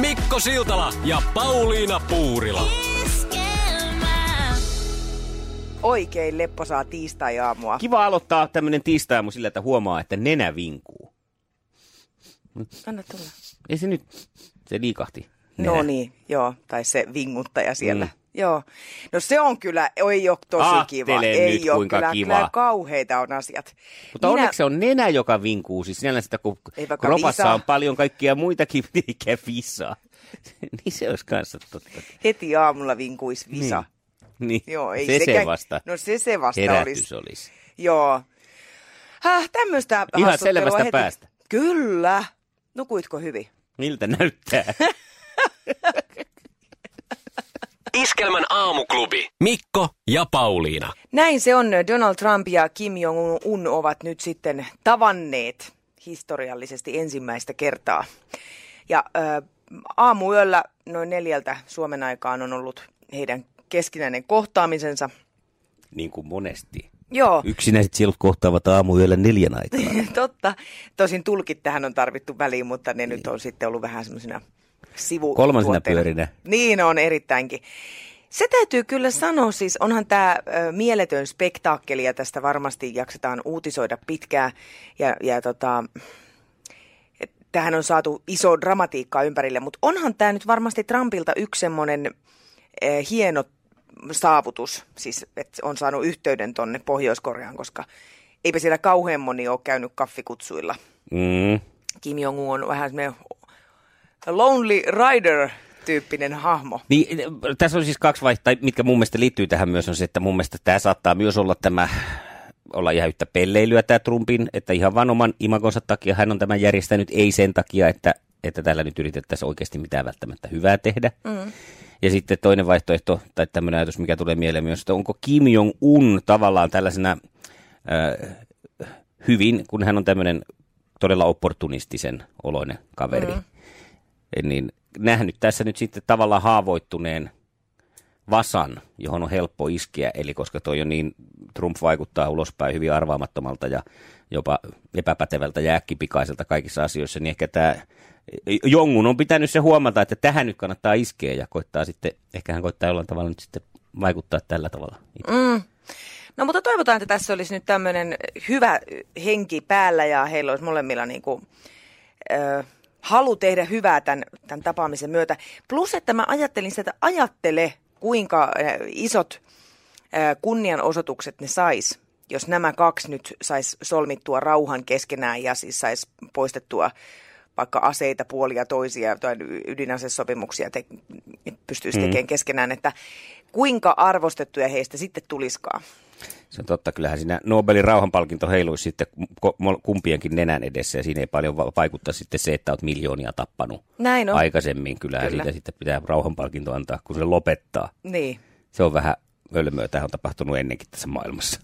Mikko Siltala ja Pauliina Puurila. Oikein lepposaa tiistai-aamua. Kiva aloittaa tämmönen tiistai-aamu sillä, että huomaa, että nenä vinkuu. Anna tulla. Ei se nyt, se liikahti. Nenä. No niin, joo, tai se vinguttaja siellä. Joo. No se on kyllä, ei ole tosi kiva. Ei ole kyllä kauheita on asiat. Mutta onneksi se on nenä, joka vinkuu. Siis sinällään sitä, kun kropassa on paljon kaikkia muitakin, eikä visaa. Niin se olisi kanssa totta. Heti aamulla vinkuisi visa. Niin. Joo, ei se vasta. No se vasta herätys olisi. Joo. Tämmöistä ihan selvästä heti. Päästä. Kyllä. Nukuitko hyvin? Miltä näyttää? Iskelmän aamuklubi. Mikko ja Pauliina. Näin se on. Donald Trump ja Kim Jong-un ovat nyt sitten tavanneet historiallisesti ensimmäistä kertaa. Ja aamuyöllä noin 4 Suomen aikaan on ollut heidän keskinäinen kohtaamisensa. Niin kuin monesti. Joo. Yksinäiset sielut kohtaavat aamuyöllä 4 aikaa. Totta. Tosin tulkit tähän on tarvittu väliin, mutta ne nyt on sitten ollut vähän semmoisina sivutuotteina. Kolmansina pyörinä. Niin on erittäinkin. Se täytyy kyllä sanoa, siis onhan tämä mieletön spektaakkeli ja tästä varmasti jaksetaan uutisoida pitkään ja tähän on saatu iso dramatiikkaa ympärille, mutta onhan tämä nyt varmasti Trumpilta yksi semmoinen hieno saavutus, siis että on saanut yhteyden tonne Pohjois-Koreaan, koska eipä siellä kauhean moni ole käynyt kaffikutsuilla. Kim Jong-un on vähän semmoinen Lonely Rider-tyyppinen hahmo. Niin, tässä on siis 2 vaihtoehtoa, mitkä mun mielestä liittyy tähän myös, on se, että mun mielestä tämä saattaa myös olla ihan yhtä pelleilyä tämä Trumpin, että ihan vaan oman imagonsa takia hän on tämän järjestänyt, ei sen takia, että täällä nyt yritettäisiin oikeasti mitään välttämättä hyvää tehdä. Ja sitten toinen vaihtoehto, tai tämmöinen ajatus, mikä tulee mieleen myös, että onko Kim Jong-un tavallaan tällaisena hyvin, kun hän on tämmöinen todella opportunistisen oloinen kaveri, niin nähnyt tässä nyt sitten tavallaan haavoittuneen vasan, johon on helppo iskeä, eli koska toi on niin, Trump vaikuttaa ulospäin hyvin arvaamattomalta ja jopa epäpätevältä ja äkkipikaiselta kaikissa asioissa, niin ehkä tämä Jongun on pitänyt se huomata, että tähän nyt kannattaa iskeä ja koittaa sitten, ehkä hän koittaa jollain tavalla nyt sitten vaikuttaa tällä tavalla. No mutta toivotaan, että tässä olisi nyt tämmöinen hyvä henki päällä ja heillä olisi molemmilla niin kuin, halu tehdä hyvää tämän tapaamisen myötä. Plus, että mä ajattelin sitä, että ajattele kuinka isot kunnianosoitukset ne sais, jos nämä 2 nyt sais solmittua rauhan keskenään ja siis sais poistettua vaikka aseita puolia toisia tai ydinasesopimuksia pystyisi tekemään keskenään, että kuinka arvostettuja heistä sitten tuliskaan. Se on totta, kyllähän siinä Nobelin rauhanpalkinto heiluisi sitten kumpienkin nenän edessä ja siinä ei paljon vaikuttaa sitten se, että olet miljoonia tappanut. Näin on. Aikaisemmin. Kyllähän siitä sitten pitää rauhanpalkinto antaa, kun se lopettaa. Niin. Se on vähän hölmöä, tähän on tapahtunut ennenkin tässä maailmassa.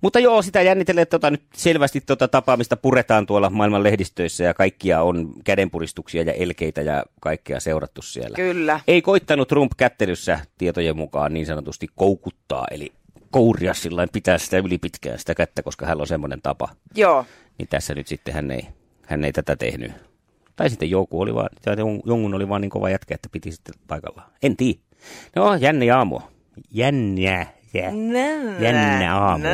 Mutta joo, sitä jännitellään, nyt selvästi tapaamista puretaan tuolla maailman lehdistöissä ja kaikkia on kädenpuristuksia ja elkeitä ja kaikkea seurattu siellä. Kyllä. Ei koittanut Trump kättelyssä tietojen mukaan niin sanotusti koukuttaa, eli kouria sillain pitää sitä ylipitkään sitä kättä, koska hänellä on semmoinen tapa. Joo. Niin tässä nyt sitten hän ei tätä tehnyt. Tai sitten Jongun oli vaan niin kova jätkä, että piti sitten paikallaan. En tiedä. No, jännä aamu. Jännä aamu.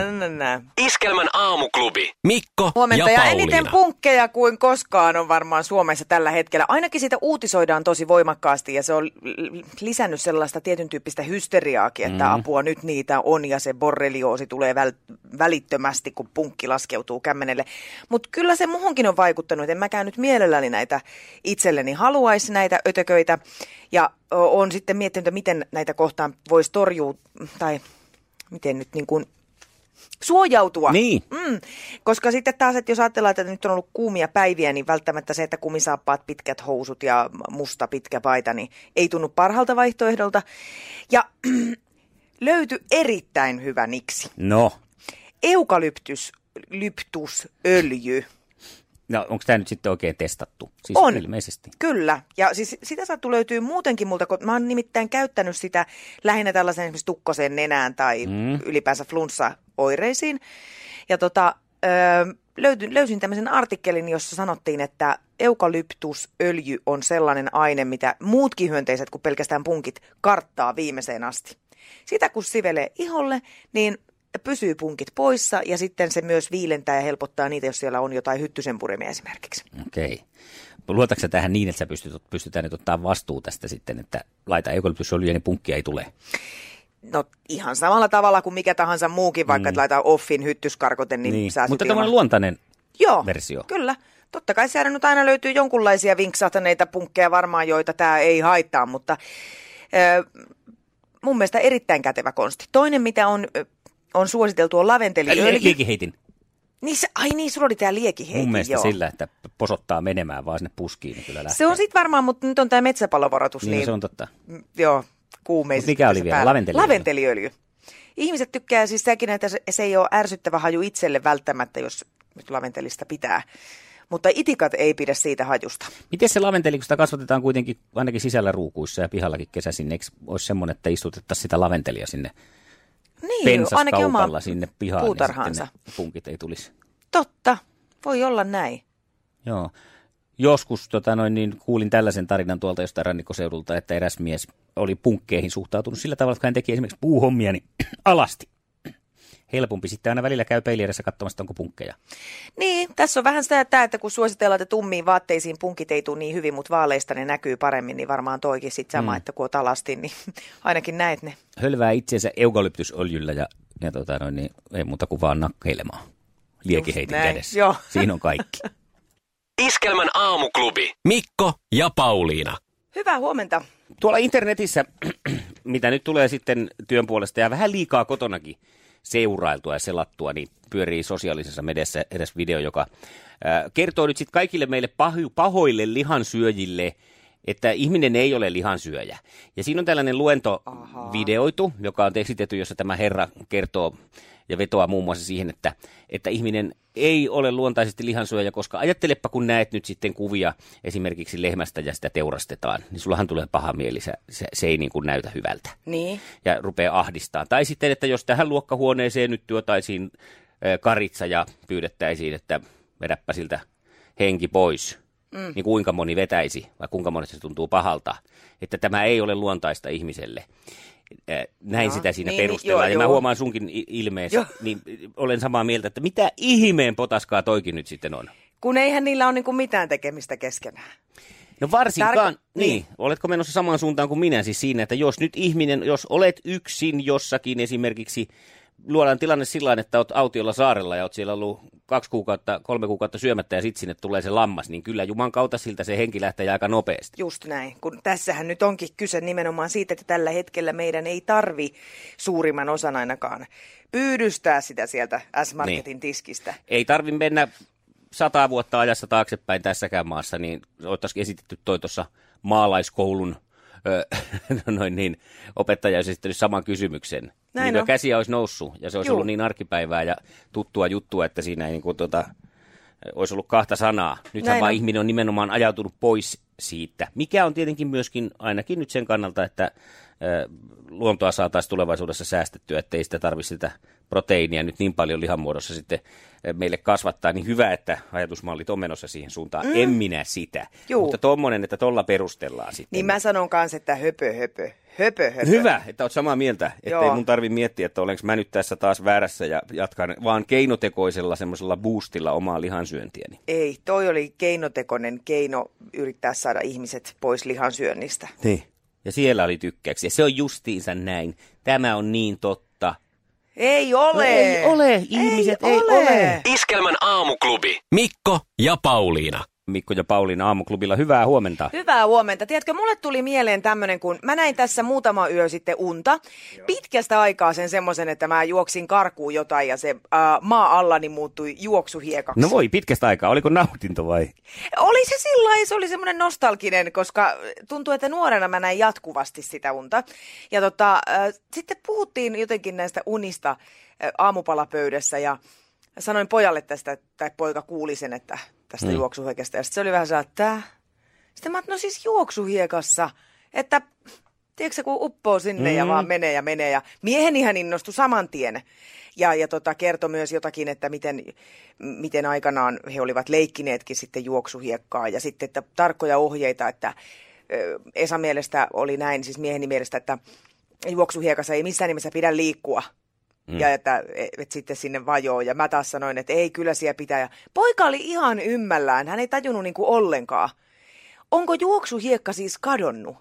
Iskelmän aamuklubi. Mikko huomenta ja Pauliina. Eniten punkkeja kuin koskaan on varmaan Suomessa tällä hetkellä. Ainakin siitä uutisoidaan tosi voimakkaasti ja se on lisännyt sellaista tietyn tyyppistä hysteriaakin, että apua nyt niitä on ja se borrelioosi tulee välittömästi, kun punkki laskeutuu kämmenelle. Mutta kyllä se muhunkin on vaikuttanut, en mäkään nyt mielelläni näitä itselleni haluaisi näitä ötököitä ja olen sitten miettinyt, miten näitä kohtaan voisi torjua tai miten nyt niin kuin Suojautua. Niin. Koska sitten taas, että jos ajatellaan, että nyt on ollut kuumia päiviä, niin välttämättä se, että kumisaappaat, pitkät housut ja musta pitkä paita, niin ei tunnu parhaalta vaihtoehdolta. Ja löytyi erittäin hyvä niksi. No. Eukalyptusöljy. No, onko tämä nyt sitten oikein testattu? Siis on, ilmeisesti. Kyllä. Ja siis sitä saattu löytyy muutenkin multa, kun mä oon nimittäin käyttänyt sitä lähinnä tällaisen esimerkiksi tukkoseen nenään tai ylipäänsä flunssa-oireisiin. Ja löysin tämmöisen artikkelin, jossa sanottiin, että eukalyptusöljy on sellainen aine, mitä muutkin hyönteiset kuin pelkästään punkit karttaa viimeiseen asti. Sitä kun sivelee iholle, niin pysyy punkit poissa ja sitten se myös viilentää ja helpottaa niitä, jos siellä on jotain hyttysenpurimia esimerkiksi. Okei. Luotatko sä tähän niin, että sä pystytään nyt ottaa vastuu tästä sitten, että laita eukalyptusöljyä, niin punkkia ei tule? No ihan samalla tavalla kuin mikä tahansa muukin, vaikka et laita offin hyttyskarkoten, niin sä mutta tämmöinen luontainen versio. Joo, kyllä. Totta kai siellä nyt aina löytyy jonkunlaisia vinksahtaneita punkkeja varmaan, joita tämä ei haittaa, mutta mun mielestä erittäin kätevä konsti. Toinen, mitä on suositeltu on laventeliöljy. Liekiheitin. Niin, sulla oli tämä liekiheitin. Mun mielestä sillä, että posottaa menemään vaan sinne puskiin, niin kyllä lähtee. Se on sitten varmaan, mutta nyt on tämä metsäpallovaratus. Niin, se on totta. Joo, kuumeisesti. Mikä oli vielä? Laventeliöljy. Ihmiset tykkää siis säkin, että se ei ole ärsyttävä haju itselle välttämättä, jos nyt laventelista pitää. Mutta itikat ei pidä siitä hajusta. Miten se laventeli, kun sitä kasvatetaan kuitenkin ainakin sisällä ruukuissa ja pihallakin kesäsin, eikö olisi semmoinen, että istutettaisiin sitä laventelia sinne? Niin, pensaskaupalla sinne pihaan, niin sitten ne punkit ei tulisi. Totta, voi olla näin. Joo. Joskus niin kuulin tällaisen tarinan tuolta jostain rannikkoseudulta, että eräs mies oli punkkeihin suhtautunut sillä tavalla, että hän teki esimerkiksi puuhommia, niin alasti. Helpompi sitten aina välillä käy peilin edessä katsomassa, onko punkkeja. Niin, tässä on vähän sitä, että kun suositellaan, että tummiin vaatteisiin punkit ei tule niin hyvin, mutta vaaleista ne näkyy paremmin, niin varmaan toikin sitten sama, että kun oot alasti, niin ainakin näet ne. Hölvää itseensä eukalyptusöljyllä ja ei muuta kuin vaan nakkeilemaan. Liekiheitin kädessä. Joo. Siinä on kaikki. Iskelmän aamuklubi. Mikko ja Pauliina. Hyvää huomenta. Tuolla internetissä, mitä nyt tulee sitten työn puolesta ja vähän liikaa kotonakin seurailtua ja selattua, niin pyörii sosiaalisessa mediassa edes video, joka kertoo nyt sitten kaikille meille pahoille lihansyöjille, että ihminen ei ole lihansyöjä. Ja siinä on tällainen luento videoitu, joka on tekstitetty, jossa tämä herra kertoo ja vetoaa muun muassa siihen, että ihminen ei ole luontaisesti lihansyöjä, koska ajattelepa, kun näet nyt sitten kuvia esimerkiksi lehmästä ja sitä teurastetaan, niin sullahan tulee paha mieli, se ei niin kuin näytä hyvältä. Niin. Ja rupeaa ahdistamaan. Tai sitten, että jos tähän luokkahuoneeseen nyt tuotaisiin karitsa ja pyydettäisiin, että vedäpä siltä henki pois, niin kuinka moni vetäisi, vai kuinka monesti se tuntuu pahalta, että tämä ei ole luontaista ihmiselle. Näin sitä siinä perustellaan. Ja mä huomaan sunkin ilmeessä, niin olen samaa mieltä, että mitä ihmeen potaskaa toikin nyt sitten on. Kun eihän niillä ole niinku mitään tekemistä keskenään. No varsinkaan, oletko menossa samaan suuntaan kuin minä siis siinä, että jos nyt ihminen, jos olet yksin jossakin esimerkiksi, luodaan tilanne sillä, että olet autiolla saarella ja olet siellä ollut 2-3 kuukautta syömättä ja sitten sinne tulee se lammas, niin kyllä juman kautta siltä se henki lähtee aika nopeasti. Just näin, kun tässähän nyt onkin kyse nimenomaan siitä, että tällä hetkellä meidän ei tarvi suurimman osan ainakaan pyydystää sitä sieltä S-Marketin tiskistä. Ei tarvi mennä 100 vuotta ajassa taaksepäin tässäkään maassa, niin oltaisiin esitetty toi tuossa maalaiskoulun opettaja olisi esittänyt saman kysymyksen. Näin niin käsiä olisi noussut ja se olisi ollut niin arkipäivää ja tuttua juttua, että siinä ei niin kuin, olisi ollut 2 sanaa. Nythän vaan ihminen on nimenomaan ajautunut pois siitä, mikä on tietenkin myöskin ainakin nyt sen kannalta, että luontoa saataisiin tulevaisuudessa säästettyä, ettei sitä tarvitse sitä proteiinia nyt niin paljon lihan muodossa sitten meille kasvattaa. Niin hyvä, että ajatusmallit on menossa siihen suuntaan. En minä sitä. Juu. Mutta tuommoinen, että tuolla perustellaan sitten. Niin mä sanon kanssa, että höpö. Hyvä, että oot samaa mieltä, ettei mun tarvitse miettiä, että olenko mä nyt tässä taas väärässä ja jatkan vaan keinotekoisella semmoisella boostilla omaa lihansyöntiäni. Ei, toi oli keinotekoinen keino yrittää saada ihmiset pois lihansyönnistä. Niin. Ja siellä oli tykkäyksiä. Se on justiinsa näin. Tämä on niin totta. Ei ole. No ei ole. Ihmiset ei ole. Iskelmän aamuklubi. Mikko ja Pauliina. Mikko ja Pauliina aamuklubilla. Hyvää huomenta. Hyvää huomenta. Tiedätkö, mulle tuli mieleen tämmöinen, kun mä näin tässä muutama yö sitten unta. Joo. Pitkästä aikaa sen semmoisen, että mä juoksin karkuun jotain ja se maa allani muuttui juoksuhiekaksi. No voi, pitkästä aikaa. Oliko nautinto vai? Oli se sillain, se oli semmoinen nostalginen, koska tuntuu, että nuorena mä näin jatkuvasti sitä unta. Ja sitten puhuttiin jotenkin näistä unista aamupalapöydässä ja sanoin pojalle tästä, tai poika kuuli sen, että tästä juoksuhiekasta. Ja sitten se oli vähän sellainen, että sitten mä ajattelin, no siis juoksuhiekassa, että tiedätkö se kun uppoo sinne ja vaan menee. Ja miehenihän innostui saman tien. Ja kertoi myös jotakin, että miten aikanaan he olivat leikkineetkin sitten juoksuhiekkaa ja sitten että tarkkoja ohjeita, että Esa mielestä oli näin, siis mieheni mielestä, että juoksuhiekassa ei missään nimessä pidä liikkua. Ja että sitten sinne vajoo. Ja mä taas sanoin, että ei, kyllä siellä pitää. Ja poika oli ihan ymmällään. Hän ei tajunnut niin kuin ollenkaan. Onko juoksuhiekka siis kadonnut?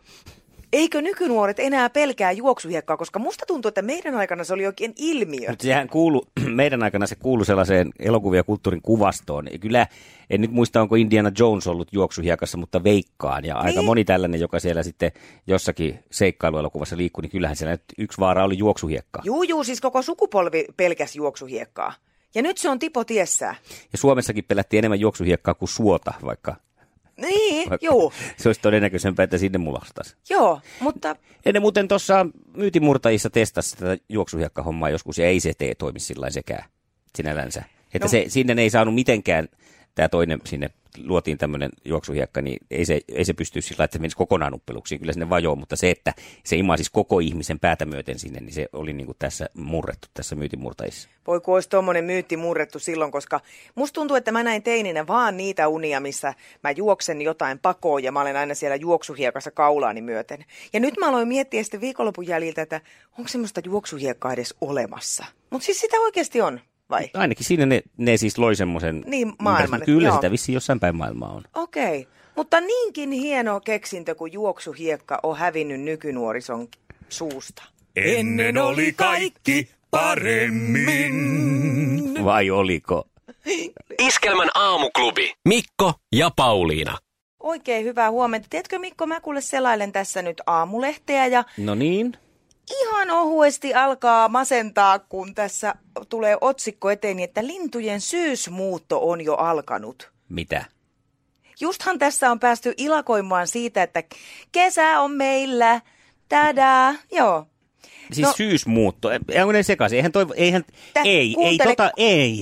Eikö nykynuoret enää pelkää juoksuhiekkaa? Koska musta tuntuu, että meidän aikana se oli oikein ilmiö. Mutta sehän kuului, meidän aikana se kuului sellaiseen elokuvia ja kulttuurin kuvastoon. Kyllä, en nyt muista, onko Indiana Jones ollut juoksuhiekassa, mutta veikkaan. Ja aika moni tällainen, joka siellä sitten jossakin seikkailuelokuvassa liikkui, niin kyllähän siellä yksi vaara oli juoksuhiekkaa. Juu, siis koko sukupolvi pelkäsi juoksuhiekkaa. Ja nyt se on tipotiessään. Ja Suomessakin pelättiin enemmän juoksuhiekkaa kuin suota, vaikka... Niin, joo. Se olisi todennäköisempää, että sinne mulastaisi. Joo, mutta... Ennen muuten tuossa myytimurtajissa testasi tätä juoksuhiekka-hommaa joskus, ja ei se toimi sillain sekään sinällänsä. Että no. Sinne ei saanut mitenkään, tämä toinen sinne luotiin tämmöinen juoksuhiekka, niin ei se pysty sillä, että se menisi kokonaan uppeluksiin. Kyllä sinne vajoon, mutta se, että se imaisi koko ihmisen päätä myöten sinne, niin se oli niin kuin tässä murrettu, tässä myytimurtajissa. Voi kun olisi tuommoinen myytti murrettu silloin, koska musta tuntuu, että mä näin teininä vaan niitä unia, missä mä juoksen jotain pakoon ja mä olen aina siellä juoksuhiekassa kaulaani myöten. Ja nyt mä aloin miettiä sitten viikonlopun jäljiltä, että onko semmoista juoksuhiekkaa edes olemassa. Mutta siis sitä oikeasti on. Vai? Ainakin siinä ne siis loi semmoisen niin, maailman. Kyllä joo. Sitä vissiin jossain päin maailmaa on. Okei, mutta niinkin hieno keksintö kuin juoksuhiekka on hävinnyt nykynuorison suusta. Ennen oli kaikki paremmin. Vai oliko? Iskelmän aamuklubi. Mikko ja Pauliina. Oikein hyvää huomenta. Tiedätkö Mikko, mä kuule selailen tässä nyt aamulehteä ja... No niin. Ihan ohuesti alkaa masentaa, kun tässä tulee otsikko eteen, että lintujen syysmuutto on jo alkanut. Mitä? Justhan tässä on päästy ilakoimaan siitä, että kesä on meillä, tadaa, joo. Siis no, syysmuutto, onko ne sekaisin? Eihän, kuuntele.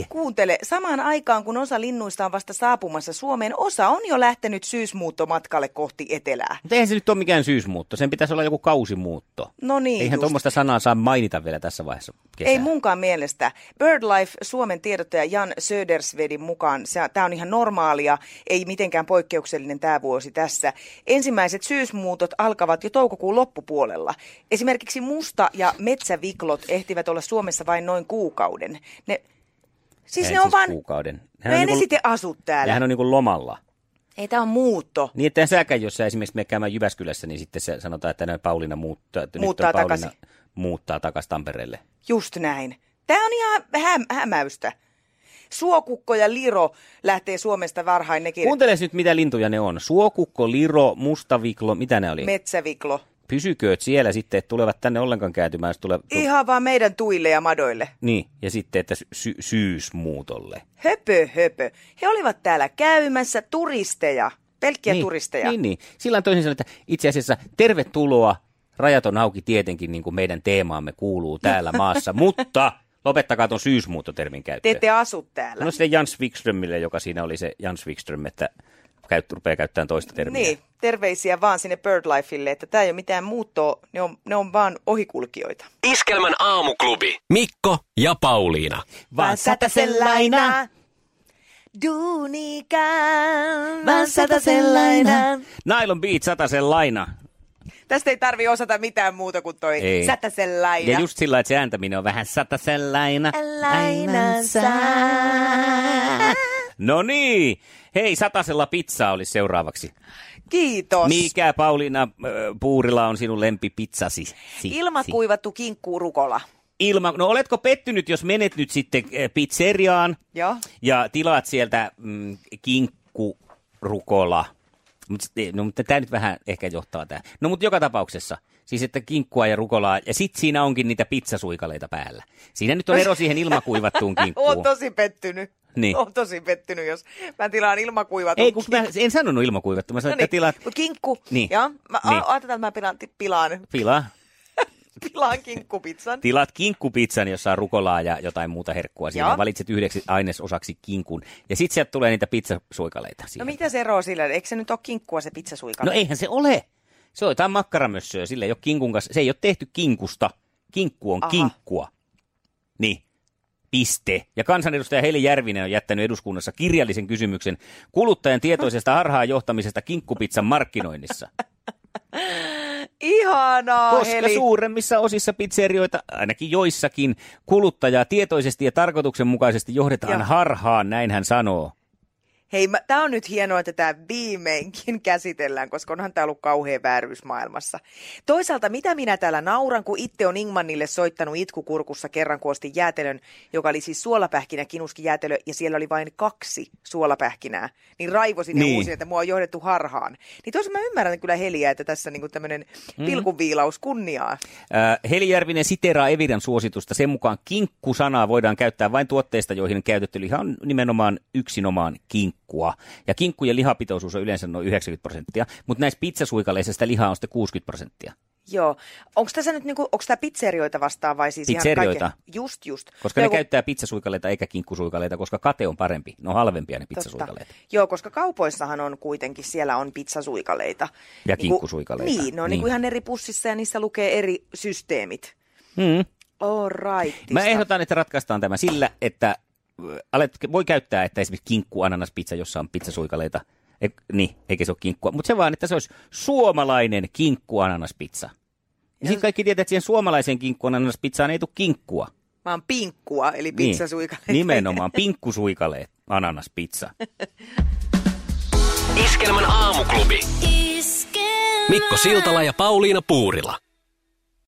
Kuuntele, samaan aikaan kun osa linnuista on vasta saapumassa Suomeen, osa on jo lähtenyt syysmuuttomatkalle kohti etelää. Mutta eihän se nyt ole mikään syysmuutto, sen pitäisi olla joku kausimuutto. No niin. Eihän tuommoista sanaa saa mainita vielä tässä vaiheessa kesää. Ei munkaan mielestä. BirdLife Suomen tiedottaja Jan Södersvedin mukaan, tämä on ihan normaalia, ei mitenkään poikkeuksellinen tämä vuosi tässä. Ensimmäiset syysmuutot alkavat jo toukokuun loppupuolella. Esimerkiksi musta ja metsäviklot ehtivät olla Suomessa vain noin kuukauden. Kuukauden. Ne sitten asu täällä. Hän on niin kuin lomalla. Ei, tämä on muutto. Niin, että säkään, jos sä esimerkiksi me käymään Jyväskylässä, niin sitten se sanotaan, että Pauliina muuttaa takaisin Tampereelle. Just näin. Tämä on ihan hämäystä. Suokukko ja liro lähtee Suomesta varhain. Kuunteles nyt, mitä lintuja ne on. Suokukko, liro, mustaviklo, mitä ne oli? Metsäviklo. Pysykööt siellä sitten, että tulevat tänne ollenkaan kääntymään. Ihan vaan meidän tuille ja madoille. Niin, ja sitten, että syysmuutolle. Höpö. He olivat täällä käymässä turisteja, pelkkiä niin, turisteja. Niin. Silloin toisin sanoen, että itse asiassa tervetuloa. Rajat on auki tietenkin, niin kuin meidän teemaamme kuuluu täällä maassa, mutta... Lopettakaa tuon syysmuuttotermin käyttöön. Te ette asu täällä. No sitten Jans Wikströmille, joka siinä oli se Jans Wikström, että rupeaa käyttämään toista termiä. Niin, terveisiä vaan sinne BirdLifeille, että tämä ei ole mitään muuttoa, ne on vaan ohikulkijoita. Iskelmän aamuklubi. Mikko ja Pauliina. Vaan satasellaina. Duunikaan. Vaan satasellaina. Nylon Beat satasellaina. Tästä ei tarvitse osata mitään muuta kuin toi satasellaina. Ja just sillä, että se ääntäminen on vähän satasellaina. No niin, hei, satasella pizzaa olisi seuraavaksi. Kiitos. Mikä, Pauliina Puurila, on sinun lempipizzasi? Ilmakuivattu kinkkurukola. No oletko pettynyt, jos menet nyt sitten pizzeriaan ja tilaat sieltä kinkku rukola. Mutta tämä nyt vähän ehkä johtaa tähän. No mutta joka tapauksessa, siis että kinkkua ja rukolaa, ja sitten siinä onkin niitä pizzasuikaleita päällä. Siinä nyt on ero siihen ilmakuivattuun kinkkuun. Olen tosi pettynyt. Niin. Olen tosi pettynyt, jos mä tilaan ilmakuivattu. Ei, kun mä en sanonut ilmakuivattu, mä sanoin, no että niin, tilaat... Kinkku, niin. Joo. Niin. Ajatellaan, että mä pilaan kinkkupizzan. Tilaat kinkkupizzan, jossa on rukolaa ja jotain muuta herkkua siinä. Joo. Valitset yhdeksi ainesosaksi kinkun. Ja sitten sieltä tulee niitä pizzasuikaleita. Siihen. No mitä se eroa sillä? Eikö se nyt ole kinkkua se pizzasuikale? No eihän se ole. Se on jotain makkaramössöä. Sillä ei ole kinkun kanssa. Se ei ole tehty kinkusta. Kinkku on kinkkua. Niin. Piste. Ja kansanedustaja Heli Järvinen on jättänyt eduskunnassa kirjallisen kysymyksen kuluttajan tietoisesta harhaan johtamisesta kinkkupizzan markkinoinnissa. Ihanaa, koska Heli. Suuremmissa osissa pizzerioita, ainakin joissakin, kuluttajaa tietoisesti ja tarkoituksenmukaisesti johdetaan harhaan, näin hän sanoo. Hei, tämä on nyt hienoa, että tämä viimeinkin käsitellään, koska onhan tämä ollut kauhean vääryys maailmassa. Toisaalta, mitä minä täällä nauran, kun itse on Ingmanille soittanut itkukurkussa kerran, kun ostin jäätelön, joka oli siis suolapähkinä, kinuskijäätelö, ja siellä oli vain 2 suolapähkinää. Niin raivosin ja uusin, että mua on johdettu harhaan. Niin toisaalta mä ymmärrän kyllä Heliä, että tässä niinku tämmöinen pilkunviilaus kunniaa. Heli Järvinen siteeraa Eviran suositusta. Sen mukaan kinkkusanaa voidaan käyttää vain tuotteista, joihin on käytetty lihan nimenomaan yksinomaan kinkku. Ja kinkkujen lihapitoisuus on yleensä noin 90%, mutta näissä pizzasuikaleissa sitä lihaa on sitten 60%. Joo. Onko tässä nyt niinku, onko tämä pizzerioita vastaan vai siis pizzerioita. Ihan kaiken? Just. Koska ne käyttää pizzasuikaleita eikä kinkkusuikaleita, koska kate on parempi. Ne on halvempia ne pizzasuikaleita. Totta. Joo, koska kaupoissahan on kuitenkin, siellä on pizzasuikaleita. Ja niinku, kinkkusuikaleita. Niin, ne on niin ihan eri pussissa ja niissä lukee eri systeemit. All right. Mä ehdotan, että ratkaistaan tämä sillä, että... voi käyttää, että esimerkiksi kinkku ananaspizza, jossa on pizzasuikaleita. Niin, eikä se ole kinkkua. Mutta se vaan, että se olisi suomalainen kinkku ananaspizza. Ja sitten kaikki tietää, että siihen suomalaiseen kinkku ananaspizzaan ei tule kinkkua. Vaan pinkkua, eli pizzasuikaleet. Niin, nimenomaan, pinkkusuikaleet ananaspizza. Iskelmän aamuklubi. Mikko Siltala ja Pauliina Puurila.